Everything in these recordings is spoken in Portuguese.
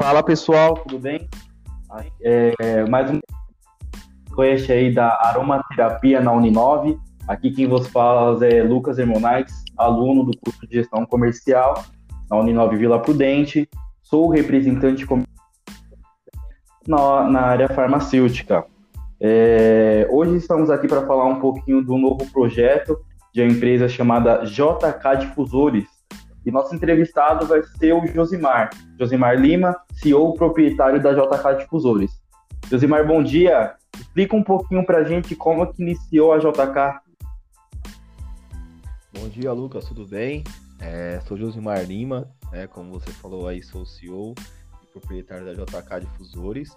Fala pessoal, tudo bem? Mais um podcast aí da aromaterapia na Uninove. Aqui quem vos fala é Lucas Hermonais, aluno do curso de gestão comercial na Uninove Vila Prudente. Sou representante comercial na área farmacêutica. Hoje estamos aqui para falar um pouquinho do novo projeto de uma empresa chamada JK Difusores. E nosso entrevistado vai ser o Josimar Lima, CEO e proprietário da JK Difusores. Josimar, bom dia! Explica um pouquinho para a gente como é que iniciou a JK. Bom dia, Lucas, tudo bem? Sou Josimar Lima, como você falou aí, sou o CEO e proprietário da JK Difusores.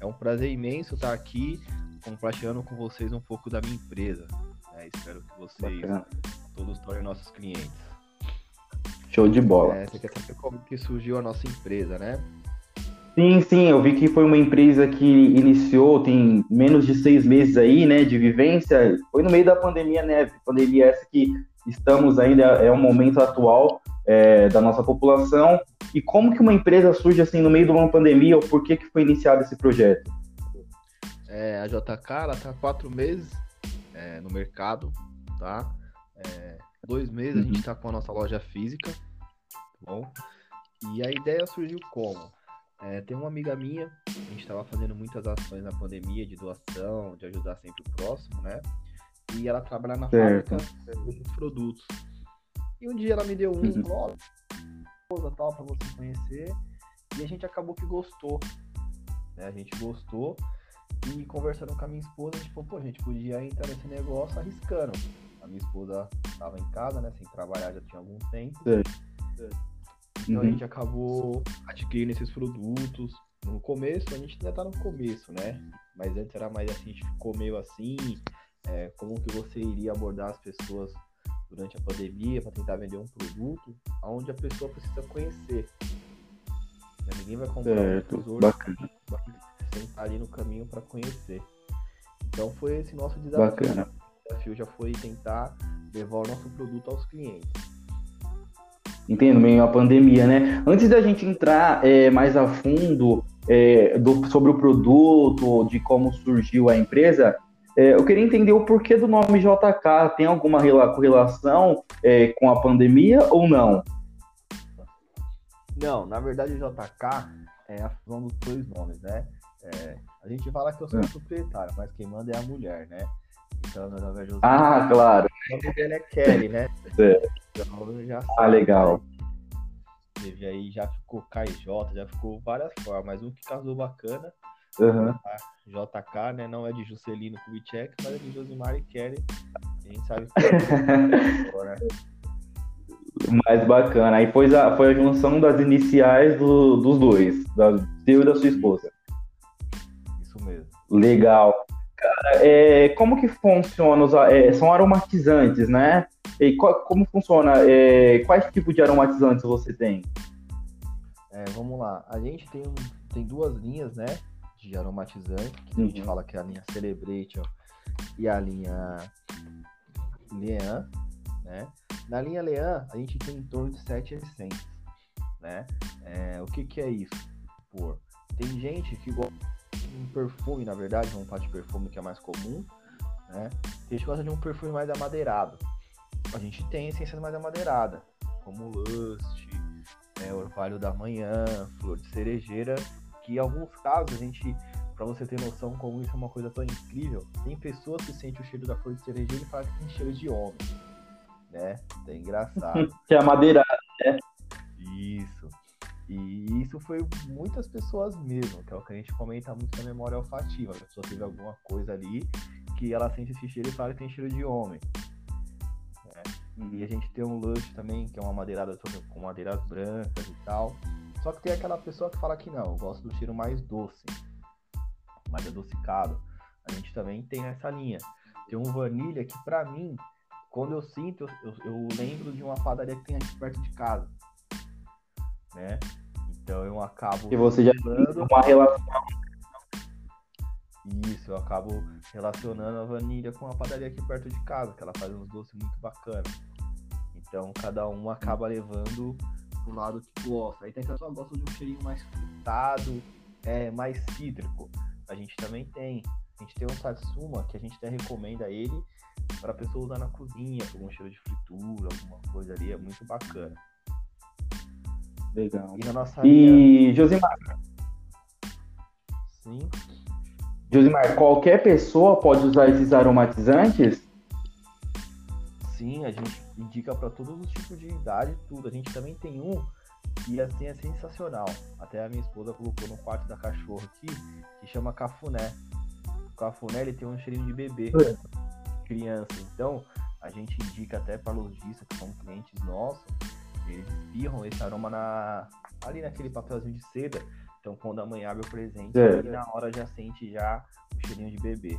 É um prazer imenso estar aqui compartilhando com vocês um pouco da minha empresa. Espero que vocês todos tornem nossos clientes. Show de bola. Você quer saber como que surgiu a nossa empresa, né? Sim, eu vi que foi uma empresa que iniciou, tem menos de 6 meses aí, né, de vivência. Foi no meio da pandemia, né? Pandemia essa que estamos ainda, é um momento atual da nossa população. E como que uma empresa surge assim no meio de uma pandemia, ou por que foi iniciado esse projeto? A JK, ela tá há 4 meses no mercado, tá? 2 meses a gente está com a nossa loja física, tá bom? E a ideia surgiu como? Tem uma amiga minha, a gente estava fazendo muitas ações na pandemia, de doação, de ajudar sempre o próximo, né? E ela trabalha na fábrica de produtos. E um dia ela me deu um blog, coisa tal, para você conhecer, e a gente acabou que gostou, né? A gente gostou, e conversando com a minha esposa, a gente falou, pô, a gente podia entrar nesse negócio arriscando. A minha esposa estava em casa, né, sem trabalhar já tinha algum tempo. Então a gente acabou adquirindo esses produtos. No começo, a gente ainda tá no começo, né? Mas antes era mais assim, a gente ficou meio assim, como que você iria abordar as pessoas durante a pandemia para tentar vender um produto onde a pessoa precisa conhecer. Ninguém vai comprar um produto sem estar ali no caminho para conhecer. Então foi esse nosso desafio. Bacana. O desafio já foi tentar levar o nosso produto aos clientes. Entendo, meio a pandemia, né? Antes da gente entrar mais a fundo sobre o produto, de como surgiu a empresa, eu queria entender o porquê do nome JK. Tem alguma correlação com a pandemia ou não? Não, na verdade o JK é a fusão dos 2 nomes, né? A gente fala que eu sou o proprietário, mas quem manda é a mulher, né? Então, meu nome é Josimar. Ah, claro. O nome dela é Kelly, né? Então, já sabe, legal. Teve aí, já ficou KJ, já ficou várias formas, mas um que casou bacana, JK, né? Não é de Juscelino Kubitschek, mas é de Josimar e Kelly. A gente sabe que é agora. Mais bacana. Aí foi a junção das iniciais dos 2, do seu e da sua esposa. Isso mesmo. Legal. Cara, como que funciona? São aromatizantes, né? E como funciona? Quais tipos de aromatizantes você tem? Vamos lá. A gente tem 2 linhas, né? De aromatizante. Que a gente fala que é a linha Celebration e a linha Lean, né? Na linha Lean, a gente tem em torno de 7 essências, né? O que é isso? Tem gente que gosta um perfume, na verdade, um parte de perfume que é mais comum, né? A gente gosta de um perfume mais amadeirado. A gente tem essências mais amadeiradas, como Lust, Orvalho da Manhã, Flor de Cerejeira, que em alguns casos a gente, pra você ter noção como isso é uma coisa tão incrível, tem pessoas que sentem o cheiro da Flor de Cerejeira e falam que tem cheiro de homem, né? É engraçado. Que é amadeirado, né? Isso. E isso foi muitas pessoas mesmo, que é o que a gente comenta muito na memória olfativa. A pessoa teve alguma coisa ali que ela sente esse cheiro e fala que tem cheiro de homem, né? E a gente tem um Lush também, que é uma madeirada com madeiras brancas e tal. Só que tem aquela pessoa que fala que não, eu gosto do cheiro mais doce, mais adocicado. A gente também tem essa linha. Tem um Vanilha que, pra mim, quando eu sinto, eu lembro de uma padaria que tem aqui perto de casa, né? Então eu acabo e você já tem uma relação. Isso, eu acabo relacionando a Vanilha com a padaria aqui perto de casa, que ela faz uns doces muito bacanas. Então cada um acaba levando um lado do outro. Aí tem pessoa que gosta de um cheirinho mais frutado, mais cítrico. A gente também tem. A gente tem um satsuma que a gente até recomenda ele para a pessoa usar na cozinha, com um cheiro de fritura, alguma coisa ali. É muito bacana. Legal. E na nossa linha... Josimar. Sim. Josimar, qualquer pessoa pode usar esses aromatizantes? Sim, a gente indica para todos os tipos de idade, tudo. A gente também tem um que assim, é sensacional. Até a minha esposa colocou no quarto da cachorra aqui, que chama cafuné. O cafuné, ele tem um cheirinho de bebê, criança. Então, a gente indica até para lojistas que são clientes nossos, eles espirram esse aroma ali naquele papelzinho de seda. Então, quando a mãe abre o presente, e na hora já sente já o cheirinho de bebê.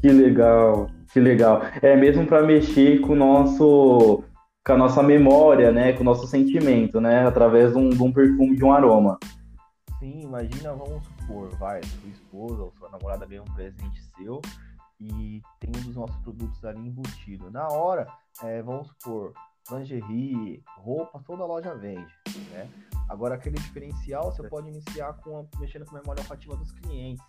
Que legal, que legal. É mesmo para mexer com o nosso, com a nossa memória, né? Com o nosso sentimento, né? Através de um perfume, de um aroma. Sim, imagina, vamos supor, sua esposa ou sua namorada ganha um presente seu e tem um dos nossos produtos ali embutido. Na hora, vamos supor, lingerie, roupa, toda a loja vende, né? Agora, aquele diferencial, você pode iniciar mexendo com a memória olfativa dos clientes.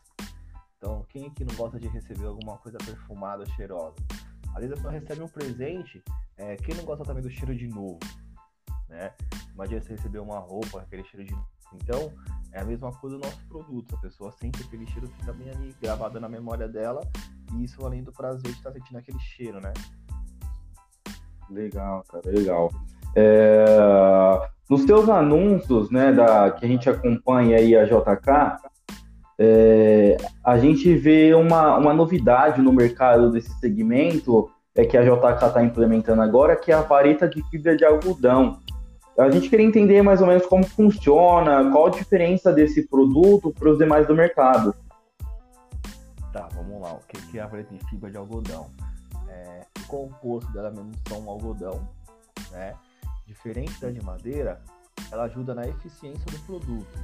Então, quem aqui não gosta de receber alguma coisa perfumada, cheirosa? Às vezes a pessoa recebe um presente, quem não gosta também do cheiro de novo, né? Imagina você receber uma roupa, aquele cheiro de novo. Então, é a mesma coisa do nosso produto. A pessoa sente aquele cheiro, fica bem ali gravado na memória dela. E isso, além do prazer de estar sentindo aquele cheiro, né? Legal, cara, legal. Nos teus anúncios, né, que a gente acompanha aí a JK, a gente vê uma novidade no mercado desse segmento, que a JK está implementando agora, que é a vareta de fibra de algodão. A gente queria entender mais ou menos como funciona, qual a diferença desse produto para os demais do mercado. Tá, vamos lá. O que é a vareta de fibra de algodão? O composto dela mesmo são um algodão, né? Diferente da de madeira, ela ajuda na eficiência do produto,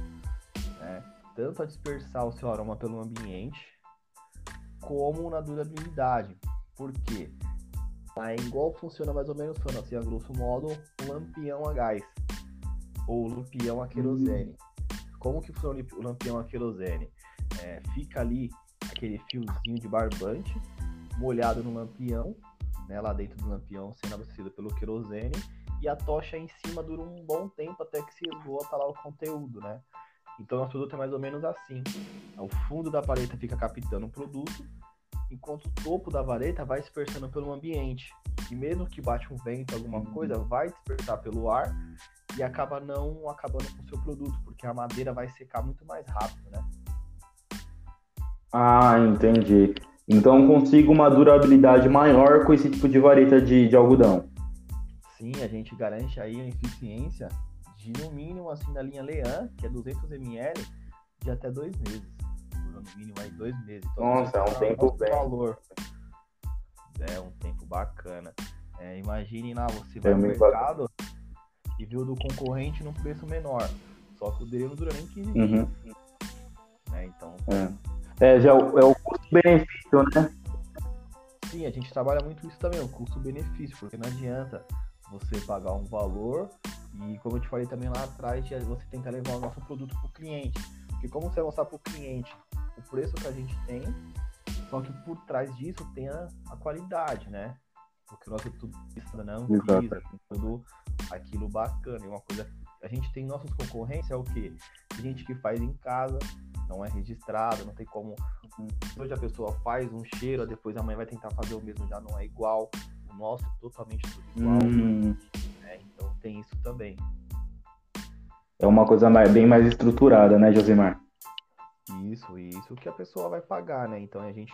né? Tanto a dispersar o seu aroma pelo ambiente, como na durabilidade. Por quê? Igual funciona mais ou menos, falando assim, a grosso modo, um lampião a gás ou lampião a querosene. Como que funciona o lampião a querosene? Fica ali aquele fiozinho de barbante molhado no lampião, né, lá dentro do lampião, sendo abastecido pelo querosene, e a tocha em cima dura um bom tempo até que se esgota lá o conteúdo, né? Então, nosso produto é mais ou menos assim. O fundo da paleta fica captando o produto, enquanto o topo da vareta vai dispersando pelo ambiente. E mesmo que bate um vento, alguma coisa, vai dispersar pelo ar e acaba não acabando com o seu produto, porque a madeira vai secar muito mais rápido, né? Ah, entendi. Então consigo uma durabilidade maior com esse tipo de vareta de algodão. Sim, a gente garante aí a eficiência de, no mínimo, assim, na linha Lean, que é 200 ml, de até 2 meses. No mínimo aí 2 meses. Então, nossa, é um tempo bem. Valor. É um tempo bacana. Imagine lá, você vai no mercado e vê o do concorrente num preço menor. Só que o dele não dura nem 15 dias. Então. Já é o custo-benefício, né? Sim, a gente trabalha muito isso também, o custo-benefício, porque não adianta você pagar um valor e, como eu te falei também lá atrás, você tentar levar o nosso produto pro cliente. Porque como você vai mostrar pro cliente o preço que a gente tem, só que por trás disso tem a qualidade, né? Porque o nosso produto não precisa, tem tudo aquilo bacana. E uma coisa, a gente tem nossos concorrentes, é o quê? Gente que faz em casa, não é registrado, não tem como. Hoje a pessoa faz um cheiro, depois amanhã vai tentar fazer o mesmo, já não é igual. O nosso é totalmente tudo igual. Né? Então tem isso também. É uma coisa bem mais estruturada, né, Josimar? Isso que a pessoa vai pagar, né? Então a gente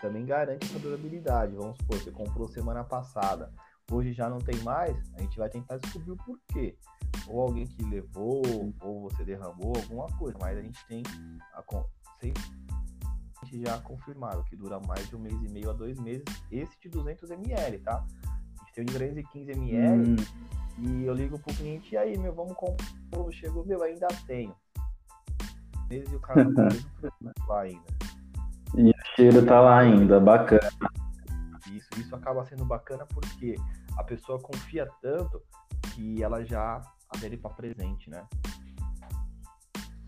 também garante essa durabilidade. Vamos supor, você comprou semana passada, hoje já não tem mais, a gente vai tentar descobrir o porquê. Ou alguém que levou, ou você derramou, alguma coisa. Mas a gente tem a gente já confirmado que dura mais de 1 mês e meio a 2 meses. Esse de 200 ml, tá? A gente tem o de 315 ml. E eu ligo pro cliente, e aí, meu, vamos comprar. Chegou, meu, ainda tenho. Desde o cara tá lá ainda. E o cheiro tá lá ainda, bacana. Isso acaba sendo bacana porque a pessoa confia tanto que ela já adere para presente, né?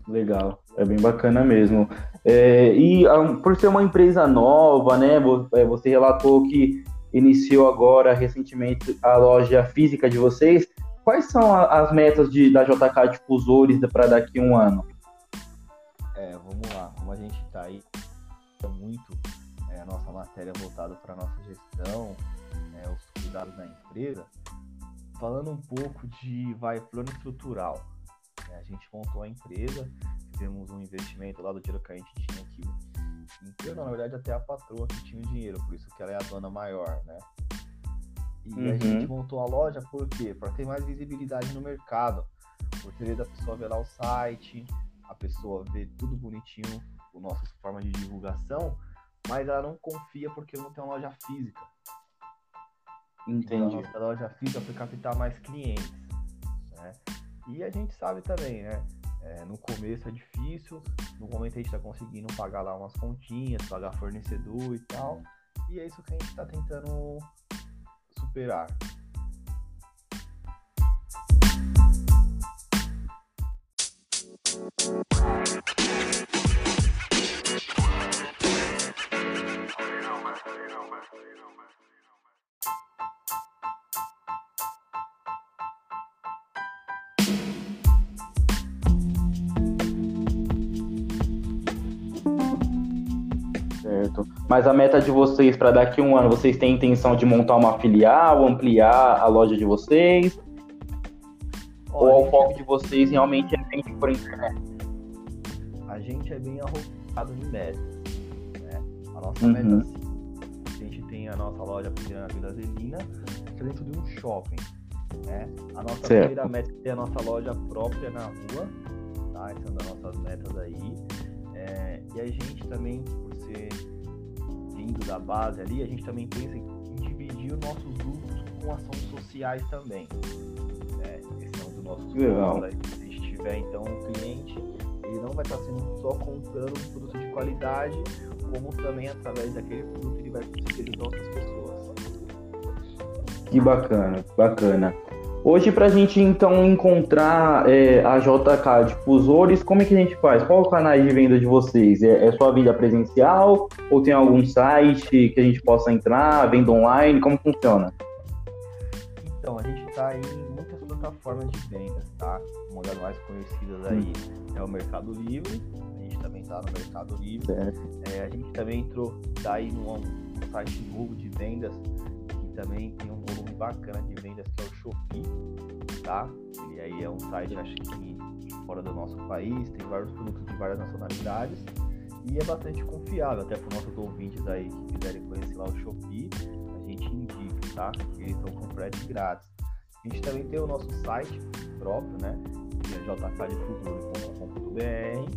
Legal, é bem bacana mesmo. E por ser uma empresa nova, né? Você relatou que iniciou agora recentemente a loja física de vocês. Quais são as metas da JK Difusores para daqui a um ano? Vamos lá. Como a gente está aí, muito a nossa matéria voltada para a nossa gestão, os cuidados da empresa. Falando um pouco de plano estrutural. A gente montou a empresa, fizemos um investimento lá do dinheiro que a gente tinha aqui. Então, na verdade, até a patroa que tinha o dinheiro, por isso que ela é a dona maior, né? E a gente montou a loja por quê? Para ter mais visibilidade no mercado. Por ter da pessoa ver lá o site, a pessoa vê tudo bonitinho, a nossa forma de divulgação, mas ela não confia porque não tem uma loja física. Entendi. Então, a loja física para captar mais clientes, né? E a gente sabe também, né? No começo é difícil, no momento a gente está conseguindo pagar lá umas continhas, pagar fornecedor e tal, e é isso que a gente está tentando superar. Certo. Mas a meta de vocês para daqui a um ano, vocês têm intenção de montar uma filial, ampliar a loja de vocês? Ou o foco de vocês realmente é vender por internet? A gente é bem arrojado em metas, né? A nossa meta, assim, a gente tem a nossa loja primeira na Vila Zelina, dentro de um shopping, né? A nossa primeira meta é ter a nossa loja própria na rua, tá? Essa é uma das nossas metas aí. E a gente também, por ser vindo da base ali, a gente também pensa em dividir os nossos lucros com ações sociais também. Esse é um dos nossos lucros. Se a gente tiver, então, um cliente, ele não vai estar sendo só comprando um produto de qualidade, como também, através daquele produto, ele vai conseguir ajudar outras pessoas. Que bacana, bacana. Hoje, para a gente, então, encontrar a JK Difusores, como é que a gente faz? Qual o canal de venda de vocês? É só a venda presencial ou tem algum site que a gente possa entrar, venda online? Como funciona? Então, a gente está em muitas plataformas de vendas, tá? Uma das mais conhecidas aí é o Mercado Livre. A gente também está no Mercado Livre. A gente também entrou daí no site novo de vendas, que também tem um volume bacana de vendas, que é o Shopee, tá? Ele aí é um site, acho que fora do nosso país, tem vários produtos de várias nacionalidades e é bastante confiável, até para os nossos ouvintes aí que quiserem conhecer lá o Shopee, a gente indica, tá? Eles estão com frete grátis. A gente também tem o nosso site próprio, né? Que é JKDfuturo.com.br,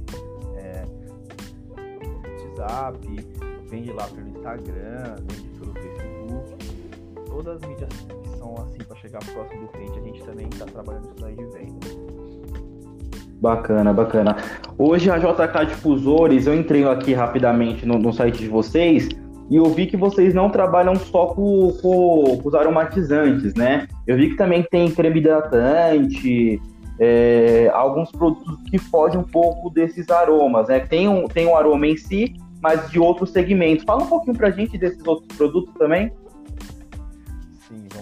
WhatsApp, vende lá pelo Instagram, vende pelo Facebook. Todas as mídias que são assim para chegar próximo do cliente, a gente também está trabalhando isso aí de venda. Bacana, bacana. Hoje a JK Difusores, eu entrei aqui rapidamente no site de vocês e eu vi que vocês não trabalham só com os aromatizantes, né? Eu vi que também tem creme hidratante, alguns produtos que fogem um pouco desses aromas, né? Tem um aroma em si, mas de outros segmentos. Fala um pouquinho pra gente desses outros produtos também.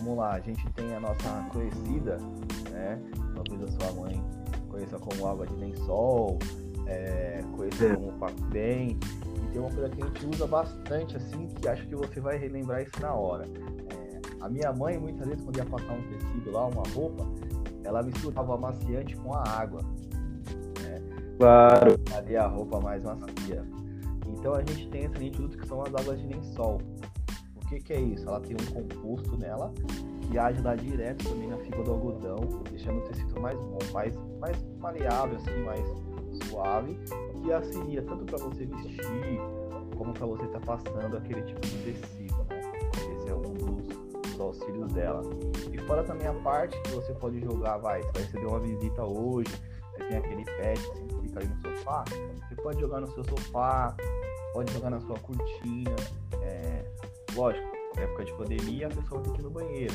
Vamos lá, a gente tem a nossa conhecida, né? Talvez a sua mãe conheça como água de lençol, conheça como Pac-Man. E tem uma coisa que a gente usa bastante, assim, que acho que você vai relembrar isso na hora. A minha mãe, muitas vezes, quando ia passar um tecido lá, uma roupa, ela misturava o amaciante com a água, né? Claro. Ali a roupa mais macia. Então a gente tem esse produto que são as águas de lençol. O que é isso? Ela tem um composto nela que age lá direto também na fibra do algodão, deixando o tecido mais bom, mais maleável, assim, mais suave, que auxilia tanto para você vestir como para você estar passando aquele tipo de tecido, né? Esse é um dos auxílios dela. E fora também a parte que você pode jogar, você vai receber uma visita hoje, você tem aquele pet que fica ali no sofá, você pode jogar no seu sofá, pode jogar na sua cortina. Lógico, na época de pandemia a pessoa tem que ir no banheiro.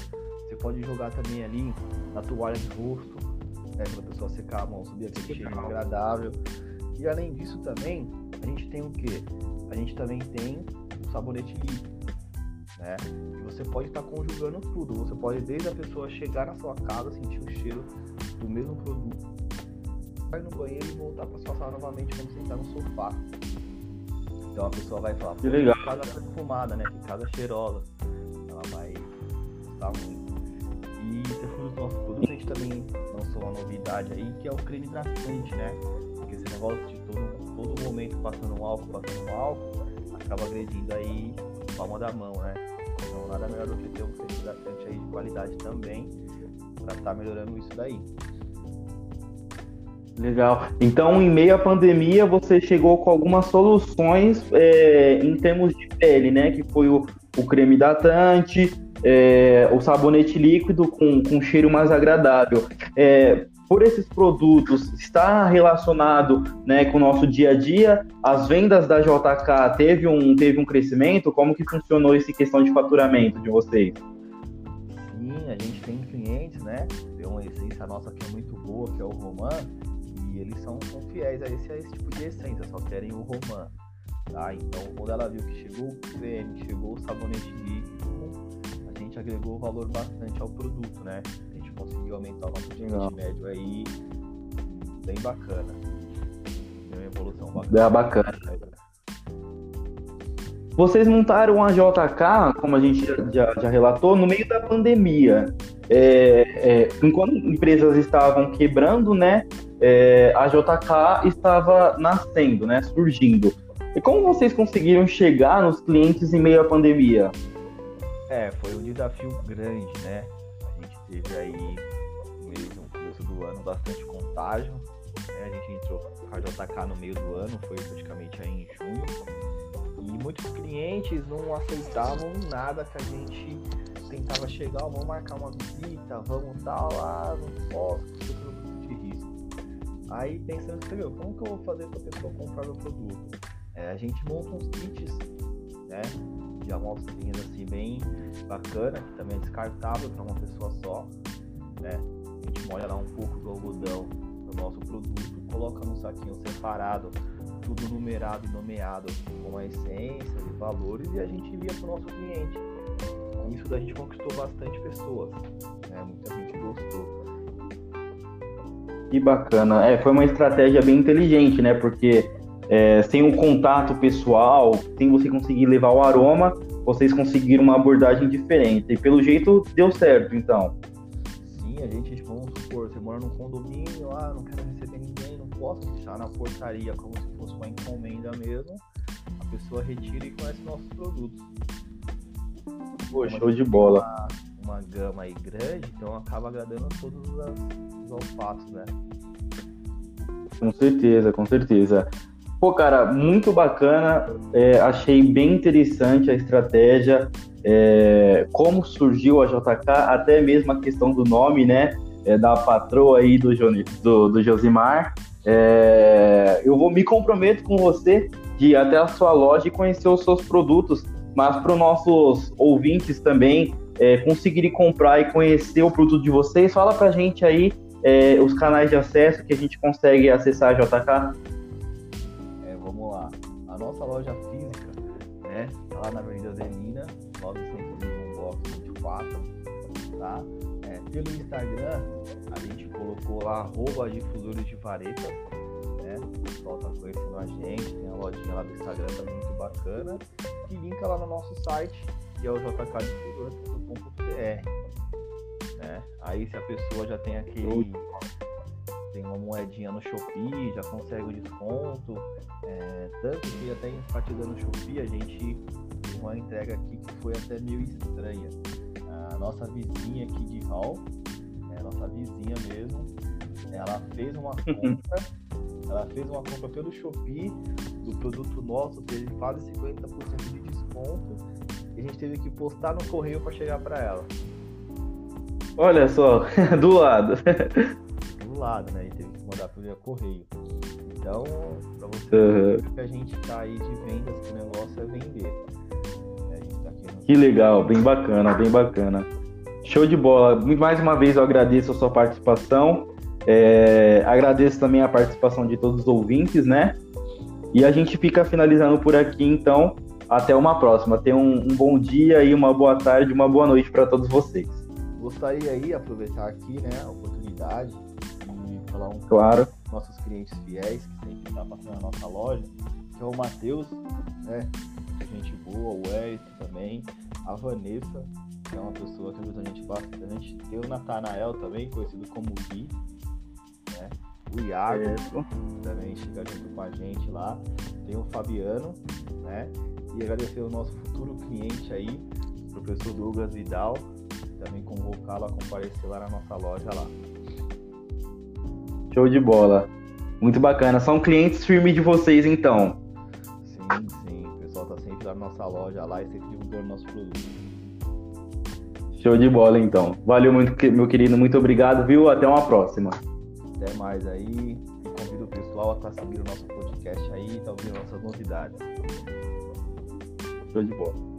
Você pode jogar também ali na toalha de rosto, né, para a pessoa secar a mão, subir aquele cheiro agradável. E além disso também, a gente tem o quê? A gente também tem o sabonete líquido, né? E você pode estar conjugando tudo. Você pode, desde a pessoa chegar na sua casa, sentir o cheiro do mesmo produto, vai no banheiro e voltar para sua sala novamente quando sentar no sofá. Então a pessoa vai falar, que legal, casa perfumada, né? Que casa cheirosa. Ela vai gostar muito. E os nossos produtos, a gente também lançou uma novidade aí, que é o creme hidratante, né? Porque esse negócio de todo momento passando um álcool, acaba agredindo aí a palma da mão, né? Então nada melhor do que ter um creme hidratante aí de qualidade também, para estar melhorando isso daí. Legal. Então, em meio à pandemia, você chegou com algumas soluções em termos de pele, né? Que foi o creme hidratante, o sabonete líquido com cheiro mais agradável. Por esses produtos, está relacionado, né, com o nosso dia a dia? As vendas da JK teve um crescimento? Como que funcionou essa questão de faturamento de vocês? Sim, a gente tem clientes, né? Tem uma essência nossa que é muito boa, que é o Roman. Eles são fiéis a esse tipo de essência, só querem o Roman, tá? Então, quando ela viu que chegou o creme, chegou o sabonete líquido, a gente agregou valor bastante ao produto, né? A gente conseguiu aumentar o nosso ticket médio aí, bem bacana. Deu uma evolução bacana. É bacana. Vocês montaram a JK, como a gente já relatou, no meio da pandemia. Enquanto empresas estavam quebrando, né? A JK estava nascendo, né, surgindo. E como vocês conseguiram chegar nos clientes em meio à pandemia? Foi um desafio grande, né? A gente teve aí no começo do ano bastante contágio, né? A gente entrou com a JK no meio do ano, foi praticamente aí em junho, e muitos clientes não aceitavam nada que a gente tentava chegar, vamos marcar uma visita, vamos tal, não posso. Aí pensando, como que eu vou fazer para a pessoa comprar meu produto? A gente monta uns kits, né, de amostrinhas assim bem bacana, que também é descartável para uma pessoa só, né? A gente molha lá um pouco do algodão do nosso produto, coloca num saquinho separado, tudo numerado e nomeado com a essência e valores, e a gente envia para o nosso cliente. Isso daí a gente conquistou bastante pessoas, né? Muita gente gostou. Que bacana. Foi uma estratégia bem inteligente, né? Porque sem o contato pessoal, sem você conseguir levar o aroma, vocês conseguiram uma abordagem diferente. E pelo jeito, deu certo, então. Sim, a gente, vamos supor, você mora num condomínio, não quero receber ninguém, não posso deixar na portaria como se fosse uma encomenda mesmo. A pessoa retira e conhece nossos produtos. Pô, show de bola. Uma gama aí grande, então acaba agradando a todos os olfatos, né? Com certeza. Pô, cara, muito bacana, achei bem interessante a estratégia, como surgiu a JK, até mesmo a questão do nome, né, da patroa aí do Josimar. Eu me comprometo com você de ir até a sua loja e conhecer os seus produtos, mas para os nossos ouvintes também, conseguirem comprar e conhecer o produto de vocês, fala pra gente aí os canais de acesso que a gente consegue acessar a JK. Vamos lá. A nossa loja física, né, tá lá na Avenida Adelina, 901 Bloco 24, tá? Pelo Instagram, a gente colocou lá @difusoresdevaretas, né? O pessoal tá conhecendo a gente, tem a lojinha lá do Instagram, tá muito bacana, e linka lá no nosso site, que é o JKDfuturo.com.br, né? Aí se a pessoa já tem tem uma moedinha no Shopee, já consegue o desconto, tanto que até enfatizando o Shopee, a gente tem uma entrega aqui que foi até meio estranha. A nossa vizinha aqui de Hall, nossa vizinha mesmo, ela fez uma compra pelo Shopee do produto nosso, teve quase 50% de desconto. A gente teve que postar no correio para chegar para ela. Olha só, do lado, né? A gente teve que mandar pelo correio. Então, para você ver que a gente tá aí de vendas, que o negócio é vender. A gente tá aqui no... Que legal, bem bacana. Show de bola. Mais uma vez eu agradeço a sua participação. Agradeço também a participação de todos os ouvintes, né? E a gente fica finalizando por aqui, então. Até uma próxima. Tenham um bom dia e uma boa tarde, uma boa noite para todos vocês. Gostaria aí aproveitar aqui, né, a oportunidade de falar um pouco dos nossos clientes fiéis que sempre estão passando na nossa loja, que é o Matheus, né? Gente boa, o Wellington também, a Vanessa, que é uma pessoa que ajuda a gente bastante. Tem o Natanael também, conhecido como Gui, né? O Iago também chega junto com a gente lá. Tem o Fabiano, né? E agradecer o nosso futuro cliente aí, o professor Douglas Vidal, também convocá-lo a comparecer lá na nossa loja lá. Show de bola. Muito bacana. São clientes firmes de vocês, então. Sim. O pessoal tá sempre lá na nossa loja lá e sempre divulgando o nosso produto. Show de bola, então. Valeu muito, meu querido. Muito obrigado, viu? Até uma próxima. Até mais aí. Convido o pessoal a estar seguindo o nosso podcast aí e tá ouvindo nossas novidades. Show de bola.